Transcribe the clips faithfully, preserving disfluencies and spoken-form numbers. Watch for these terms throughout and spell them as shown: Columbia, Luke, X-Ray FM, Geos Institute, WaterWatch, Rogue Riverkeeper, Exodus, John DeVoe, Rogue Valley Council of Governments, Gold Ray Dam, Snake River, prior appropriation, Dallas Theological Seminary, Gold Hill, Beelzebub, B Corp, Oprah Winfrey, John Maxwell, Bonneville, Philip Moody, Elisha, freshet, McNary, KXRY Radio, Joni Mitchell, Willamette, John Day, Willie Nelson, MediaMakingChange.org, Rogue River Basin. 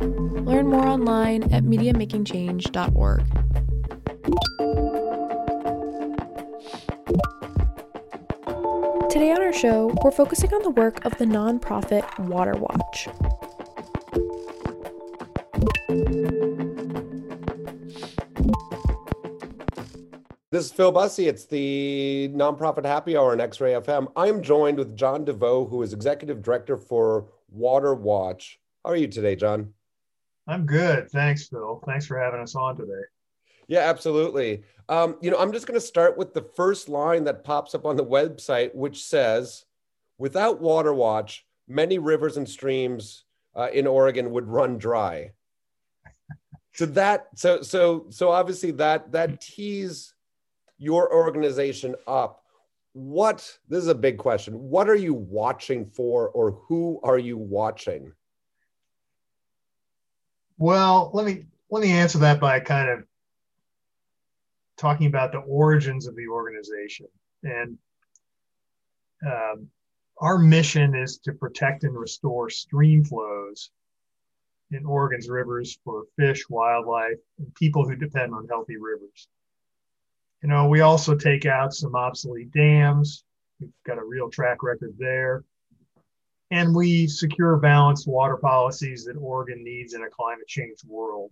Learn more online at media making change dot org. Today on our show, we're focusing on the work of the nonprofit WaterWatch. This is Phil Bussey. It's the Nonprofit Happy Hour on X-Ray F M. I'm joined with John DeVoe, who is Executive Director for WaterWatch. How are you today, John? I'm good. Thanks, Phil. Thanks for having us on today. Yeah, absolutely. Um, you know, I'm just going to start with the first line that pops up on the website, which says, without WaterWatch, many rivers and streams uh, in Oregon would run dry. so that, so, so, so obviously that, that tees your organization up. What, this is a big question. What are you watching for, or who are you watching? Well, let me let me answer that by kind of talking about the origins of the organization. And um, our mission is to protect and restore stream flows in Oregon's rivers for fish, wildlife, and people who depend on healthy rivers. You know, we also take out some obsolete dams. We've got a real track record there. And we secure balanced water policies that Oregon needs in a climate change world.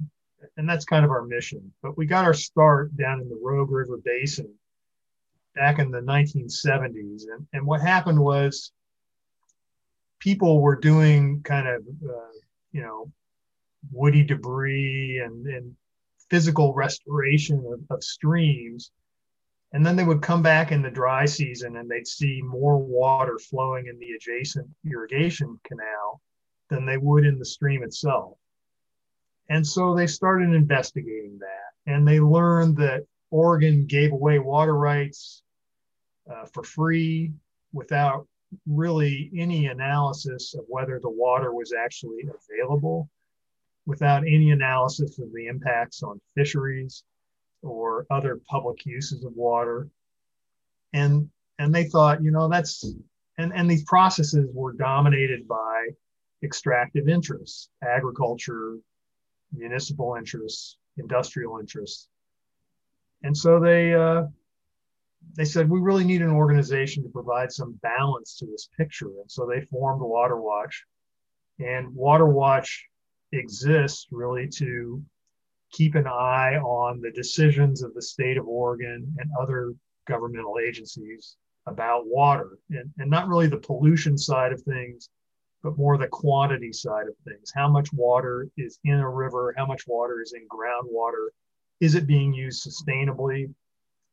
And that's kind of our mission. But we got our start down in the Rogue River Basin back in the nineteen seventies. And, and what happened was people were doing kind of, uh, you know, woody debris and, and physical restoration of, of streams. And then they would come back in the dry season and they'd see more water flowing in the adjacent irrigation canal than they would in the stream itself. And so they started investigating that. And they learned that Oregon gave away water rights uh, for free without really any analysis of whether the water was actually available, without any analysis of the impacts on fisheries or other public uses of water. And and they thought, you know, that's, and, and these processes were dominated by extractive interests, agriculture, municipal interests, industrial interests. And so they uh, they said, we really need an organization to provide some balance to this picture. And so they formed WaterWatch. And WaterWatch exists really to keep an eye on the decisions of the state of Oregon and other governmental agencies about water, and, and not really the pollution side of things, but more the quantity side of things. How much water is in a river? How much water is in groundwater? Is it being used sustainably?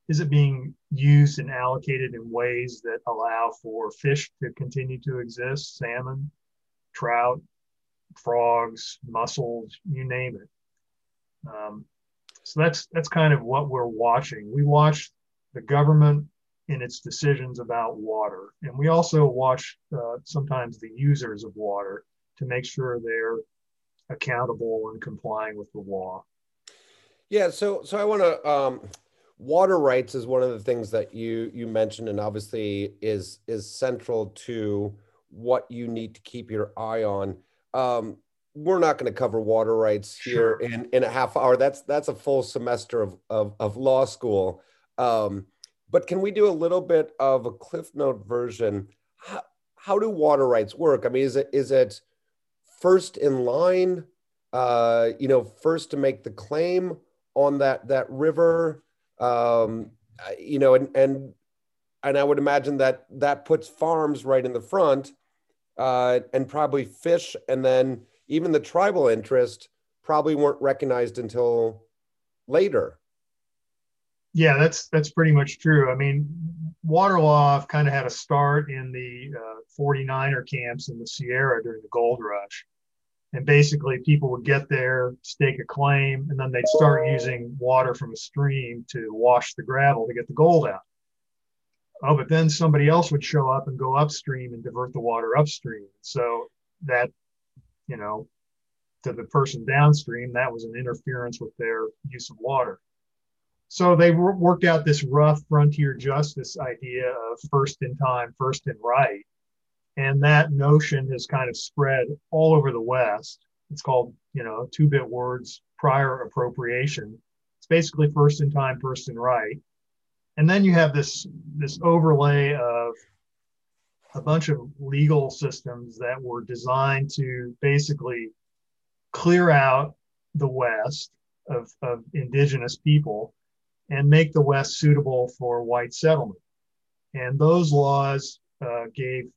Is it being used and allocated in ways that allow for fish to continue to exist? Salmon, trout, frogs, mussels, you name it. Um, so that's that's kind of what we're watching. We watch the government in its decisions about water. And we also watch uh, sometimes the users of water to make sure they're accountable and complying with the law. Yeah, so so I want to, um, water rights is one of the things that you you mentioned, and obviously is, is central to what you need to keep your eye on. Um, We're not going to cover water rights here sure. in, in a half hour. That's that's a full semester of of, of law school. Um, but can we do a little bit of a Cliff Note version? How, how do water rights work? I mean, is it is it first in line? Uh, you know, first to make the claim on that that river. Um, you know, and and and I would imagine that that puts farms right in the front, uh, and probably fish, and then. Even the tribal interest probably weren't recognized until later. Yeah, that's that's pretty much true. I mean, water law kind of had a start in the uh, forty-niner camps in the Sierra during the gold rush. And basically people would get there, stake a claim, and then they'd start using water from a stream to wash the gravel to get the gold out. Oh, but then somebody else would show up and go upstream and divert the water upstream. So that, you know, to the person downstream, that was an interference with their use of water. So they worked out this rough frontier justice idea of first in time, first in right. And that notion has kind of spread all over the West. It's called, you know, two-bit words, prior appropriation. It's basically first in time, first in right. And then you have this, this overlay of a bunch of legal systems that were designed to basically clear out the West of, of indigenous people and make the West suitable for white settlement. And those laws uh, gave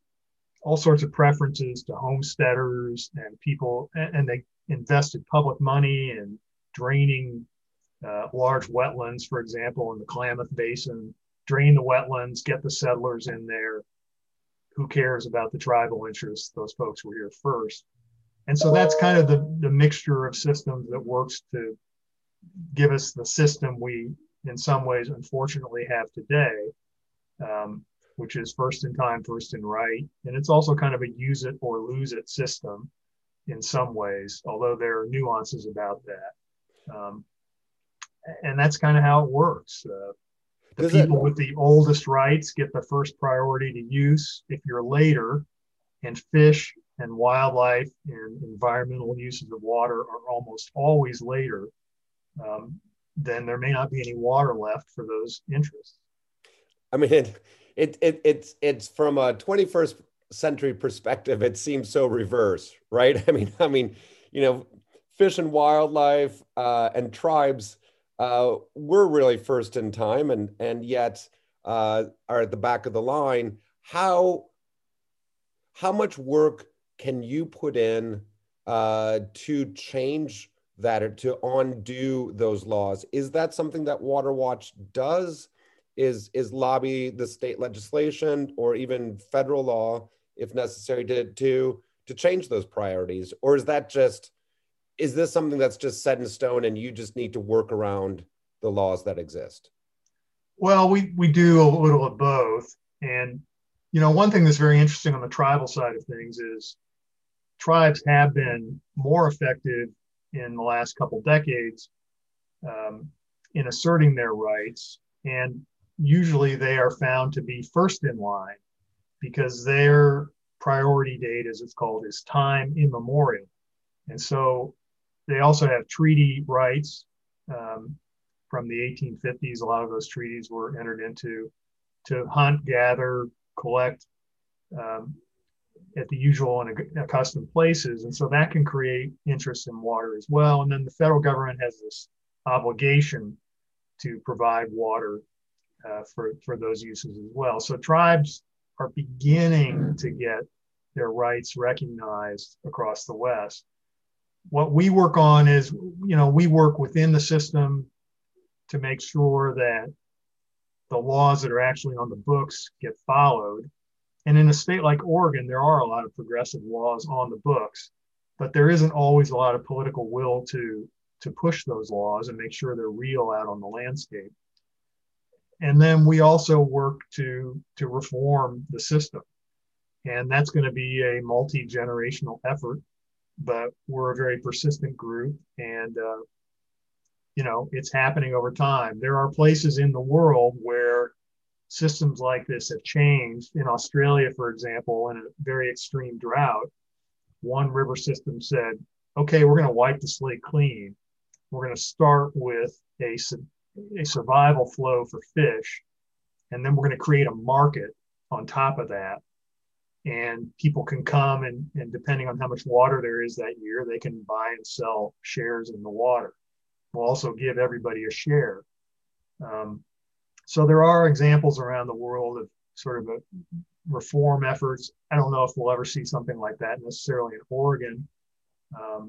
all sorts of preferences to homesteaders and people, and they invested public money in draining uh, large wetlands, for example, in the Klamath Basin, drain the wetlands, get the settlers in there. Who cares about the tribal interests? Those folks were here first. And so that's kind of the, the mixture of systems that works to give us the system we, in some ways, unfortunately have today. Um, which is first in time, first in right. And it's also kind of a use it or lose it system in some ways, although there are nuances about that. Um, and that's kind of how it works. Uh, the Does people that... with the oldest rights get the first priority to use if you're later, and fish and wildlife and environmental uses of water are almost always later, um, then there may not be any water left for those interests. I mean, it... It, it it's it's from a twenty-first century perspective, it seems so reverse, right? I mean, I mean, you know, fish and wildlife uh, and tribes uh, were really first in time, and and yet uh, are at the back of the line. How how much work can you put in uh, to change that or to undo those laws? Is that something that WaterWatch does? Is is lobby the state legislation or even federal law, if necessary, to, to to change those priorities? Or is that just, is this something that's just set in stone and you just need to work around the laws that exist? Well, we, we do a little of both. And, you know, one thing that's very interesting on the tribal side of things is tribes have been more effective in the last couple decades um, in asserting their rights. And usually they are found to be first in line because their priority date, as it's called, is time immemorial. And so they also have treaty rights um, from the eighteen fifties. A lot of those treaties were entered into to hunt, gather, collect um, at the usual and accustomed places. And so that can create interest in water as well. And then the federal government has this obligation to provide water Uh, for, for those uses as well. So tribes are beginning to get their rights recognized across the West. What we work on is, you know, we work within the system to make sure that the laws that are actually on the books get followed. And in a state like Oregon, there are a lot of progressive laws on the books, but there isn't always a lot of political will to, to push those laws and make sure they're real out on the landscape. And then we also work to, to reform the system. And that's going to be a multi-generational effort, but we're a very persistent group. And, uh, you know, it's happening over time. There are places in the world where systems like this have changed. In Australia, for example, in a very extreme drought, one river system said, okay, we're going to wipe the slate clean. We're going to start with a a survival flow for fish. And then we're going to create a market on top of that. And people can come and, and depending on how much water there is that year, they can buy and sell shares in the water. We'll also give everybody a share. Um, so there are examples around the world of sort of a reform efforts. I don't know if we'll ever see something like that necessarily in Oregon. Um,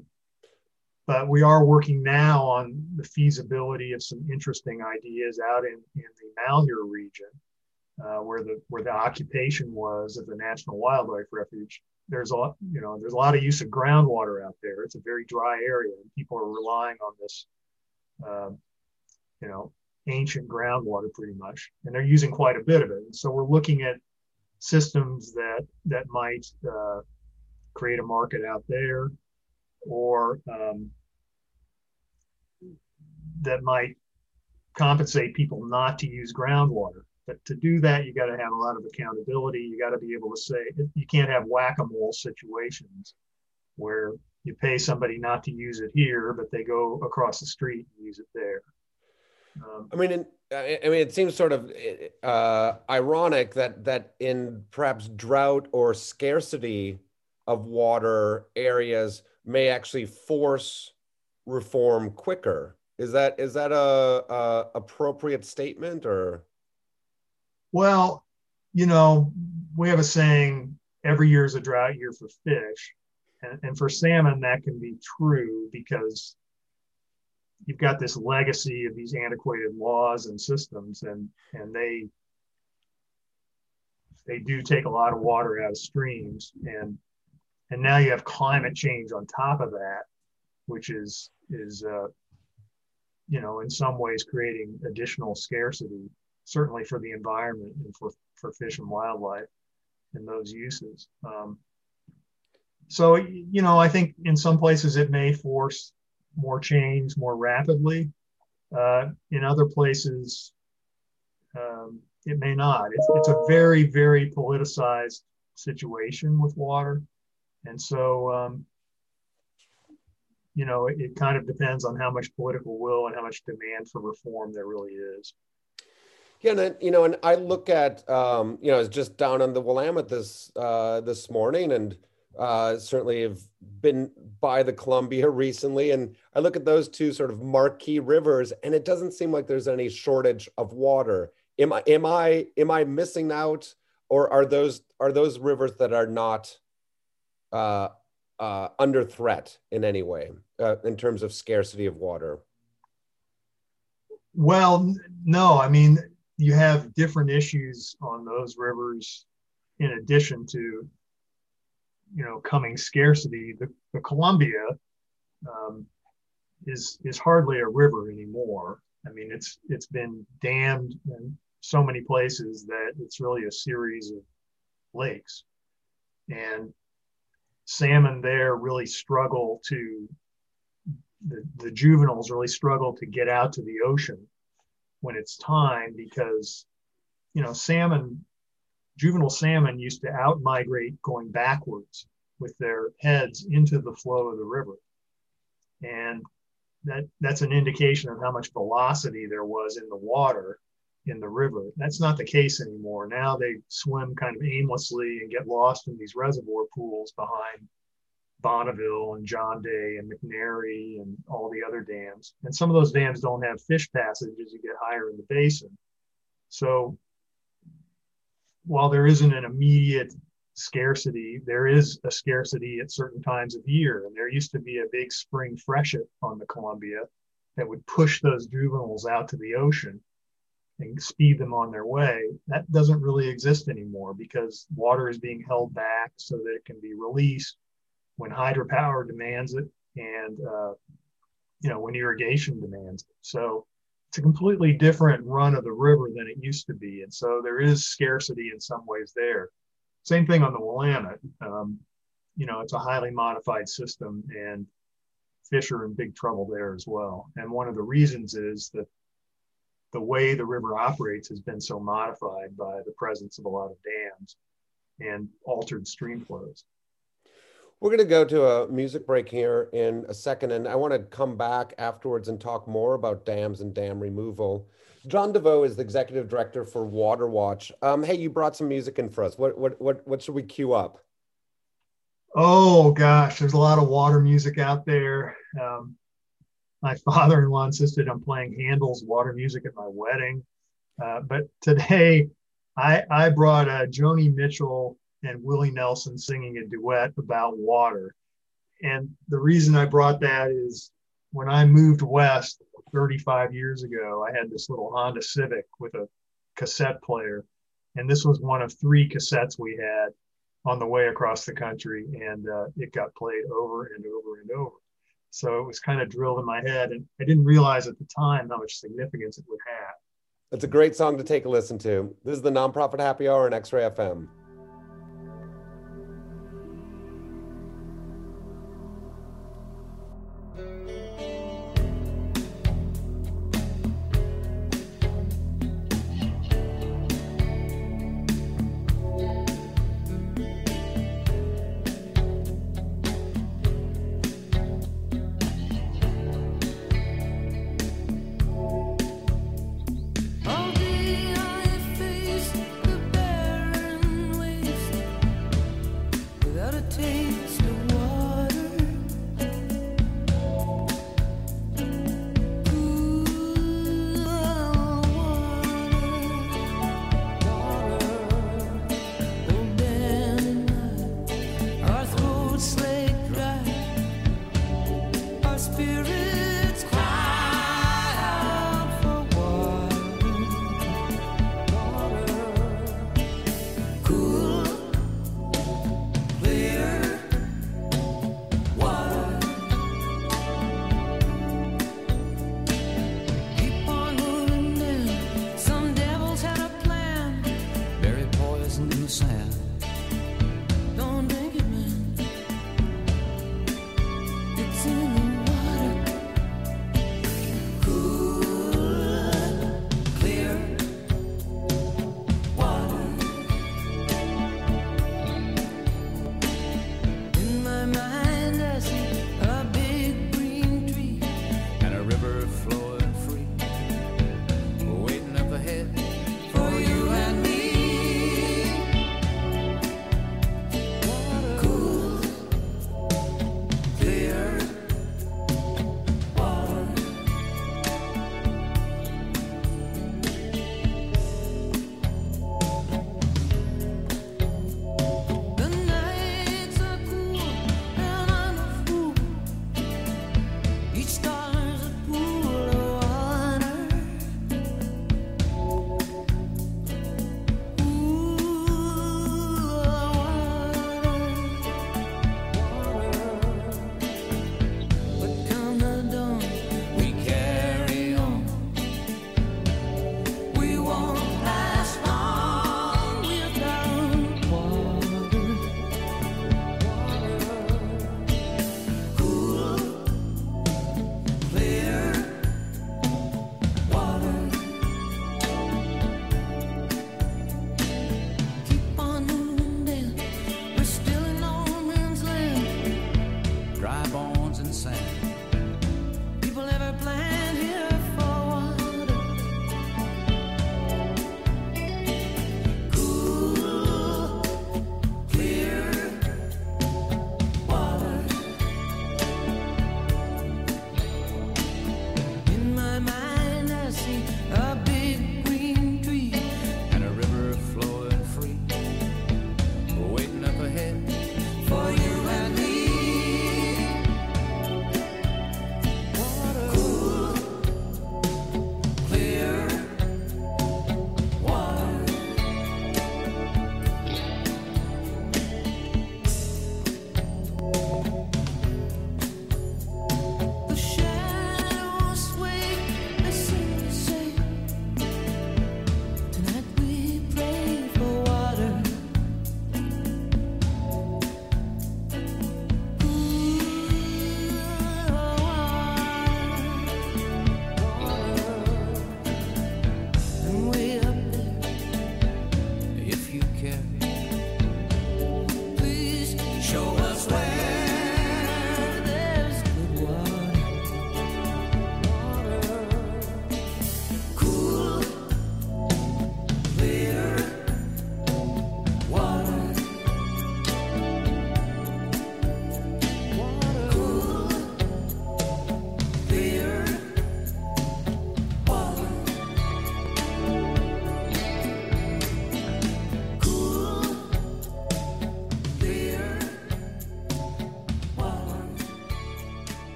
But we are working now on the feasibility of some interesting ideas out in, in the Malheur region, uh, where the where the occupation was of the National Wildlife Refuge there's a lot, you know, there's a lot of use of groundwater out there. It's a very dry area, and people are relying on this, um, you know, ancient groundwater pretty much, and they're using quite a bit of it. And so we're looking at systems that that might uh, create a market out there, or um, that might compensate people not to use groundwater. But to do that, you got to have a lot of accountability. You got to be able to say, you can't have whack-a-mole situations where you pay somebody not to use it here, but they go across the street and use it there. Um, I mean, in, I mean, it seems sort of uh, ironic that that in perhaps drought or scarcity of water areas may actually force reform quicker. Is that is that a, a appropriate statement, or? Well, you know, we have a saying: every year is a drought year for fish, and, and for salmon that can be true because you've got this legacy of these antiquated laws and systems, and and they they do take a lot of water out of streams, and and now you have climate change on top of that, which is is uh, you know, in some ways creating additional scarcity, certainly for the environment and for, for fish and wildlife and those uses. Um, so, you know, I think in some places it may force more change more rapidly. Uh, in other places, um, it may not. It's, it's a very, very politicized situation with water. And so, um, you know, it, it kind of depends on how much political will and how much demand for reform there really is. Yeah, and you know, and I look at, um, you know, I was just down on the Willamette this uh, this morning, and uh, certainly have been by the Columbia recently, and I look at those two sort of marquee rivers, and it doesn't seem like there's any shortage of water. Am I am I am I missing out, or are those are those rivers that are not uh, uh, under threat in any way uh, in terms of scarcity of water? Well, no, I mean, you have different issues on those rivers in addition to, you know, coming scarcity. The, the Columbia um, is is hardly a river anymore. I mean, it's it's been dammed in so many places that it's really a series of lakes. And salmon there really struggle to, the, the juveniles really struggle to get out to the ocean when it's time, because, you know, salmon, juvenile salmon used to out-migrate going backwards with their heads into the flow of the river. And that that's an indication of how much velocity there was in the water in the river. That's not the case anymore. Now they swim kind of aimlessly and get lost in these reservoir pools behind Bonneville and John Day and McNary and all the other dams. And some of those dams don't have fish passages as you get higher in the basin. So while there isn't an immediate scarcity, there is a scarcity at certain times of year. And there used to be a big spring freshet on the Columbia that would push those juveniles out to the ocean and speed them on their way. That doesn't really exist anymore because water is being held back so that it can be released when hydropower demands it, and uh, you know, when irrigation demands it. So it's a completely different run of the river than it used to be. And so there is scarcity in some ways there. Same thing on the Willamette. Um, you know, it's a highly modified system, and fish are in big trouble there as well. And one of the reasons is that the way the river operates has been so modified by the presence of a lot of dams and altered stream flows. We're going to go to a music break here in a second, and I want to come back afterwards and talk more about dams and dam removal. John DeVoe is the executive director for WaterWatch. Um, hey, you brought some music in for us. What what what what should we cue up? Oh gosh, there's a lot of water music out there. Um, my father-in-law insisted on playing Handel's water music at my wedding, uh, but today I I brought a Joni Mitchell and Willie Nelson singing a duet about water. And the reason I brought that is when I moved west thirty-five years ago, I had this little Honda Civic with a cassette player. And this was one of three cassettes we had. on the way across the country, and uh, it got played over and over and over. So it was kind of drilled in my head, and I didn't realize at the time how much significance it would have. It's a great song to take a listen to. This is the Nonprofit Happy Hour on X-Ray F M.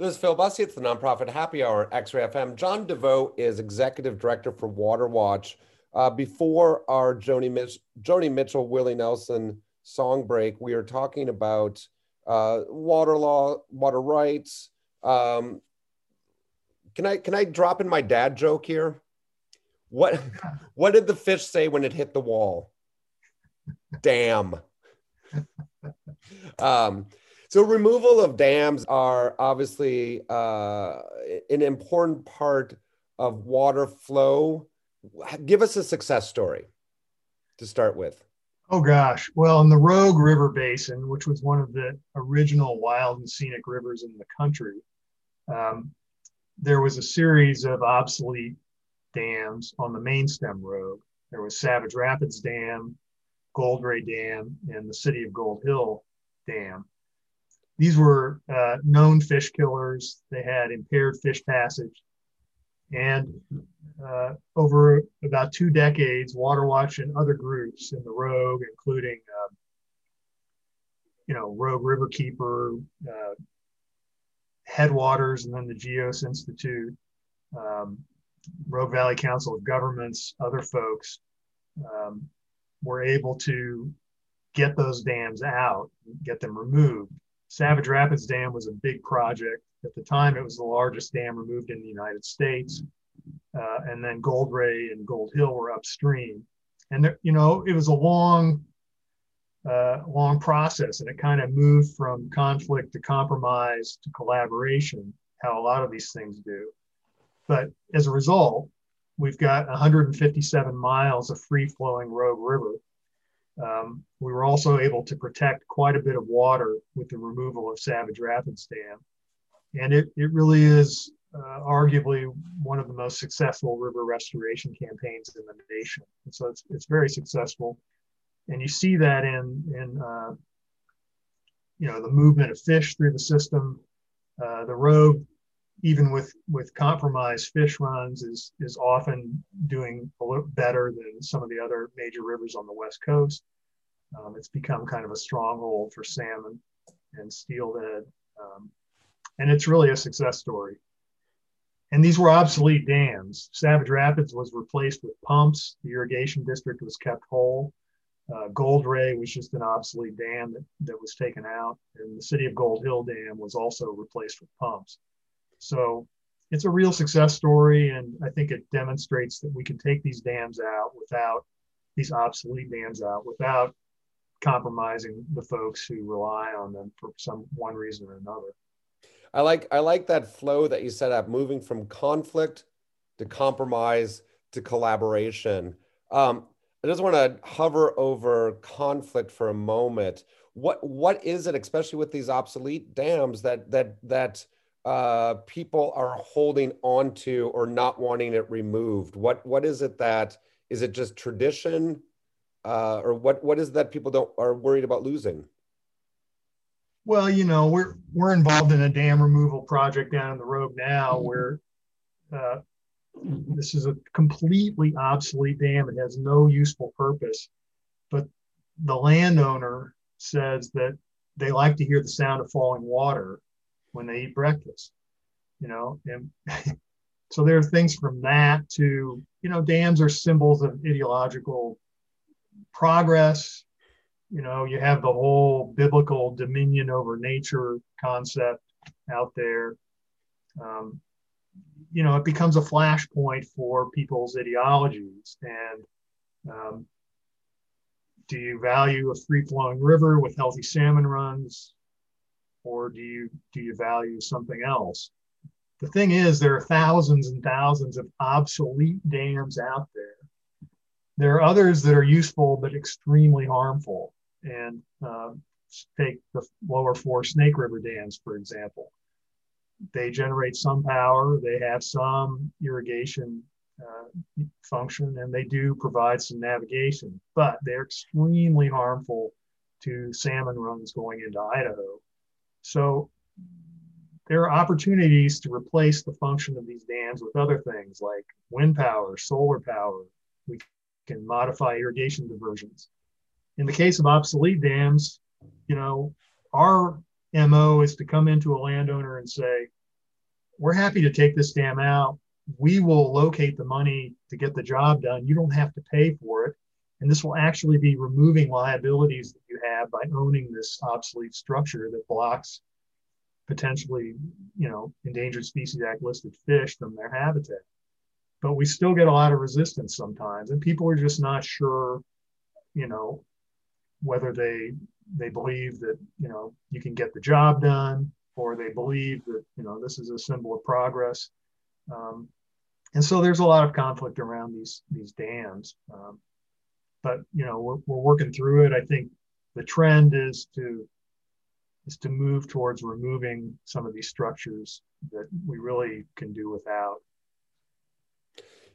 This is Phil Bussey. It's the Nonprofit Happy Hour, X-Ray F M. John DeVoe is Executive Director for WaterWatch, Uh, before our Joni, Mitch- Joni Mitchell, Willie Nelson song break, we are talking about uh, water law, water rights. Um, can I can I drop in my dad joke here? What what did the fish say when it hit the wall? Damn. um, so removal of dams are obviously uh, an important part of water flow. Give us a success story to start with. Oh, gosh. Well, in the Rogue River Basin, which was one of the original wild and scenic rivers in the country, um, there was a series of obsolete dams on the main stem rogue. There was Savage Rapids Dam, Gold Ray Dam, and the city of Gold Hill Dam. These were uh, known fish killers. They had impaired fish passage. And uh, over about two decades, WaterWatch and other groups in the Rogue, including, um, you know, Rogue Riverkeeper, uh, Headwaters, and then the Geos Institute, um, Rogue Valley Council of Governments, other folks, um, were able to get those dams out, get them removed. Savage Rapids Dam was a big project. At the time, it was the largest dam removed in the United States. Uh, and then Gold Ray and Gold Hill were upstream. And, there, you know, it was a long, uh, long process. And it kind of moved from conflict to compromise to collaboration, how a lot of these things do. But as a result, we've got one hundred fifty-seven miles of free-flowing Rogue River. Um, we were also able to protect quite a bit of water with the removal of Savage Rapids Dam. And it, it really is uh, arguably one of the most successful river restoration campaigns in the nation. And so it's, it's very successful. And you see that in, in uh, you know, the movement of fish through the system. Uh, the rogue, even with, with compromised fish runs, is, is often doing a little better than some of the other major rivers on the West Coast. Um, it's become kind of a stronghold for salmon and steelhead. Um, and it's really a success story. And these were obsolete dams. Savage Rapids was replaced with pumps. The irrigation district was kept whole. Uh, Gold Ray was just an obsolete dam that, that was taken out. And the city of Gold Hill Dam was also replaced with pumps. So it's a real success story. And I think it demonstrates that we can take these dams out without, these obsolete dams out without compromising the folks who rely on them for some one reason or another. I like I like that flow that you set up, moving from conflict to compromise to collaboration. Um, I just want to hover over conflict for a moment. What what is it, especially with these obsolete dams, that that that uh, people are holding on to or not wanting it removed? What what is it that is it just tradition, uh, or what what is that people don't are worried about losing? Well, you know, we're we're involved in a dam removal project down in the Rogue now where uh, this is a completely obsolete dam. It has no useful purpose. But the landowner says that they like to hear the sound of falling water when they eat breakfast, you know. And so there are things from that to, you know, dams are symbols of ideological progress. You know, you have the whole biblical dominion over nature concept out there. Um, you know, it becomes a flashpoint for people's ideologies. And um, do you value a free-flowing river with healthy salmon runs, or do you do you value something else? The thing is, there are thousands and thousands of obsolete dams out there. There are others that are useful but extremely harmful. And uh, take the lower four Snake River dams, for example. They generate some power, they have some irrigation uh, function, and they do provide some navigation, but they're extremely harmful to salmon runs going into Idaho. So there are opportunities to replace the function of these dams with other things like wind power, solar power. We can modify irrigation diversions. In the case of obsolete dams, you know, our M O is to come into a landowner and say, we're happy to take this dam out. we will locate the money to get the job done. You don't have to pay for it. And this will actually be removing liabilities that you have by owning this obsolete structure that blocks potentially, you know, Endangered Species Act listed fish from their habitat. But we still get a lot of resistance sometimes, and people are just not sure, you know, whether they they believe that, you know, you can get the job done, or they believe that, you know, this is a symbol of progress. Um, and so there's a lot of conflict around these these dams. Um, but, you know, we're, we're working through it. I think the trend is to is to move towards removing some of these structures that we really can do without.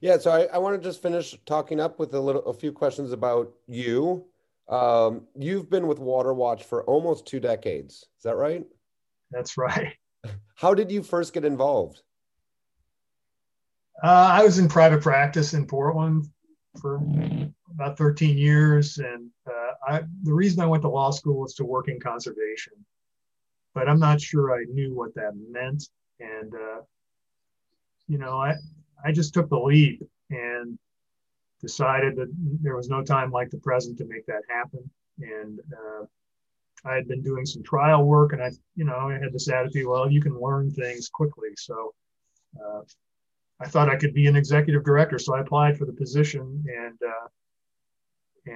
Yeah, so I, I want to just finish talking up with a little, a few questions about you. Um, you've been with WaterWatch for almost two decades. Is that right? That's right. How did you first get involved? Uh, I was in private practice in Portland for about thirteen years. And uh, I, the reason I went to law school was to work in conservation, but I'm not sure I knew what that meant. And, uh, you know, I, I just took the leap and decided that there was no time like the present to make that happen. And uh, I had been doing some trial work, and I, you know, I had this attitude, well, you can learn things quickly. So uh, I thought I could be an executive director. So I applied for the position, and uh,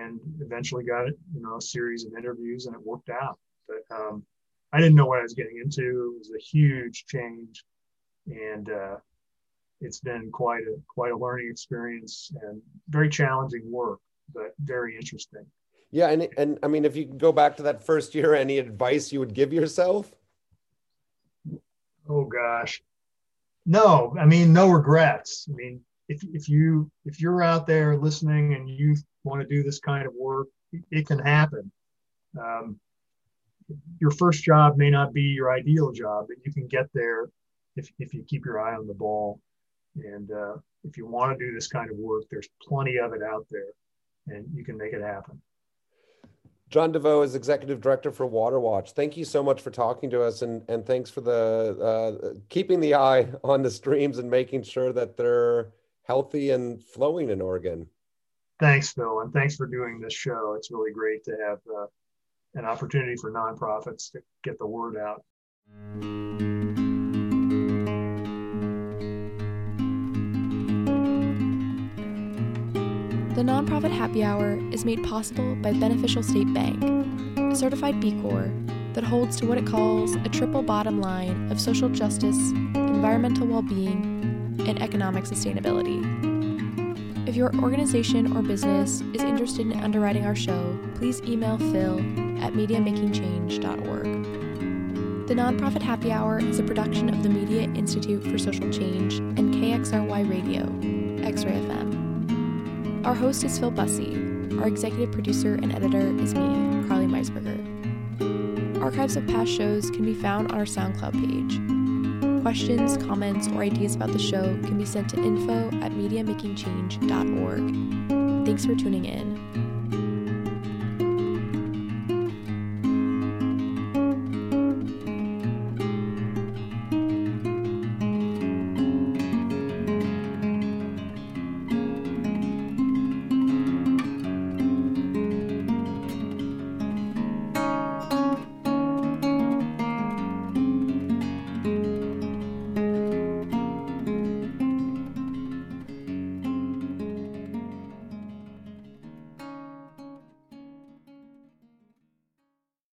and eventually got it, you know, a series of interviews, and it worked out. But um, I didn't know what I was getting into. It was a huge change. And uh, it's been quite a quite a learning experience, and very challenging work, but very interesting. Yeah, and and I mean, if you go back to that first year, any advice you would give yourself? Oh gosh, no. I mean, no regrets. I mean, if if you if you're out there listening and you want to do this kind of work, it can happen. Um, your first job may not be your ideal job, but you can get there if if you keep your eye on the ball. And uh, if you want to do this kind of work, there's plenty of it out there, and you can make it happen. John DeVoe is Executive Director for WaterWatch. Thank you so much for talking to us, and, and thanks for the uh, keeping the eye on the streams and making sure that they're healthy and flowing in Oregon. Thanks, Phil, and thanks for doing this show. It's really great to have uh, an opportunity for nonprofits to get the word out. The Nonprofit Happy Hour is made possible by Beneficial State Bank, a certified B Corp that holds to what it calls a triple bottom line of social justice, environmental well-being, and economic sustainability. If your organization or business is interested in underwriting our show, please email Phil at media making change dot org. The Nonprofit Happy Hour is a production of the Media Institute for Social Change and K X R Y Radio, X-Ray F M. Our host is Phil Bussey. Our executive producer and editor is me, Carly Meisberger. Archives of past shows can be found on our SoundCloud page. Questions, comments, or ideas about the show can be sent to info at media making change dot org. Thanks for tuning in.